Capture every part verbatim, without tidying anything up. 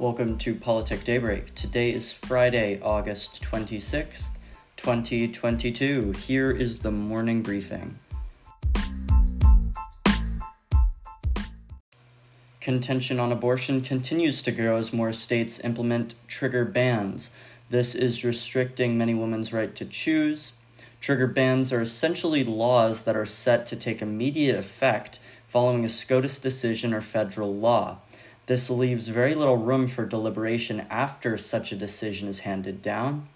Welcome to Politic Daybreak. Today is Friday, August twenty-sixth, twenty twenty-two. Here is the morning briefing. Contention on abortion continues to grow as more states implement trigger bans. This is restricting many women's right to choose. Trigger bans are essentially laws that are set to take immediate effect following a SCOTUS decision or federal law. This leaves very little room for deliberation after such a decision is handed down.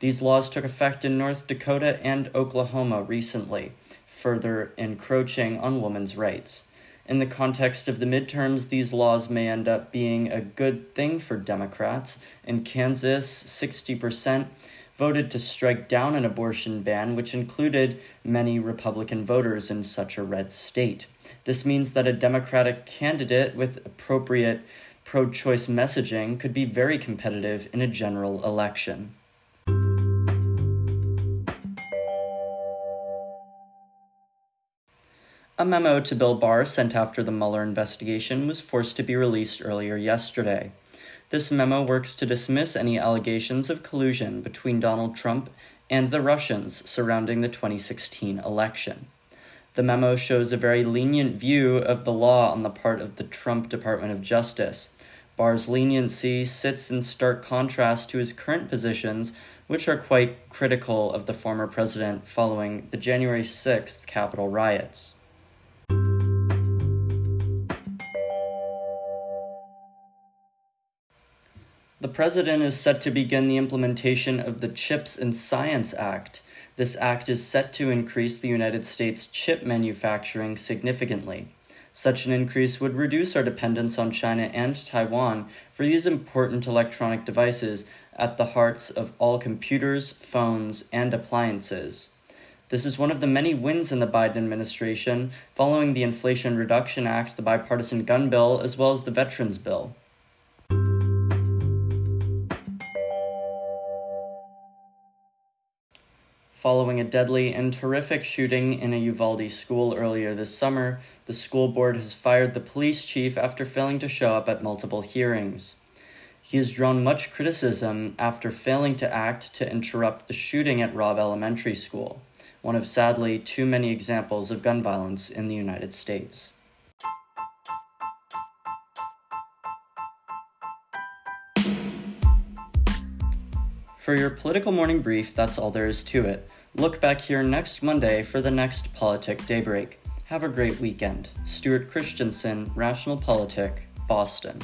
These laws took effect in North Dakota and Oklahoma recently, further encroaching on women's rights. In the context of the midterms, these laws may end up being a good thing for Democrats. In Kansas, sixty percent voted to strike down an abortion ban, which included many Republican voters in such a red state. This means that a Democratic candidate with appropriate pro-choice messaging could be very competitive in a general election. A memo to Bill Barr sent after the Mueller investigation was forced to be released earlier yesterday. This memo works to dismiss any allegations of collusion between Donald Trump and the Russians surrounding the twenty sixteen election. The memo shows a very lenient view of the law on the part of the Trump Department of Justice. Barr's leniency sits in stark contrast to his current positions, which are quite critical of the former president following the January sixth Capitol riots. The president is set to begin the implementation of the CHIPS and Science Act. This act is set to increase the United States chip manufacturing significantly. Such an increase would reduce our dependence on China and Taiwan for these important electronic devices at the hearts of all computers, phones, and appliances. This is one of the many wins in the Biden administration, following the Inflation Reduction Act, the bipartisan gun bill, as well as the Veterans Bill. Following a deadly and horrific shooting in a Uvalde school earlier this summer, the school board has fired the police chief after failing to show up at multiple hearings. He has drawn much criticism after failing to act to interrupt the shooting at Robb Elementary School, one of sadly too many examples of gun violence in the United States. For your political morning brief, that's all there is to it. Look back here next Monday for the next Politic Daybreak. Have a great weekend. Stuart Christensen, Rational Politic, Boston.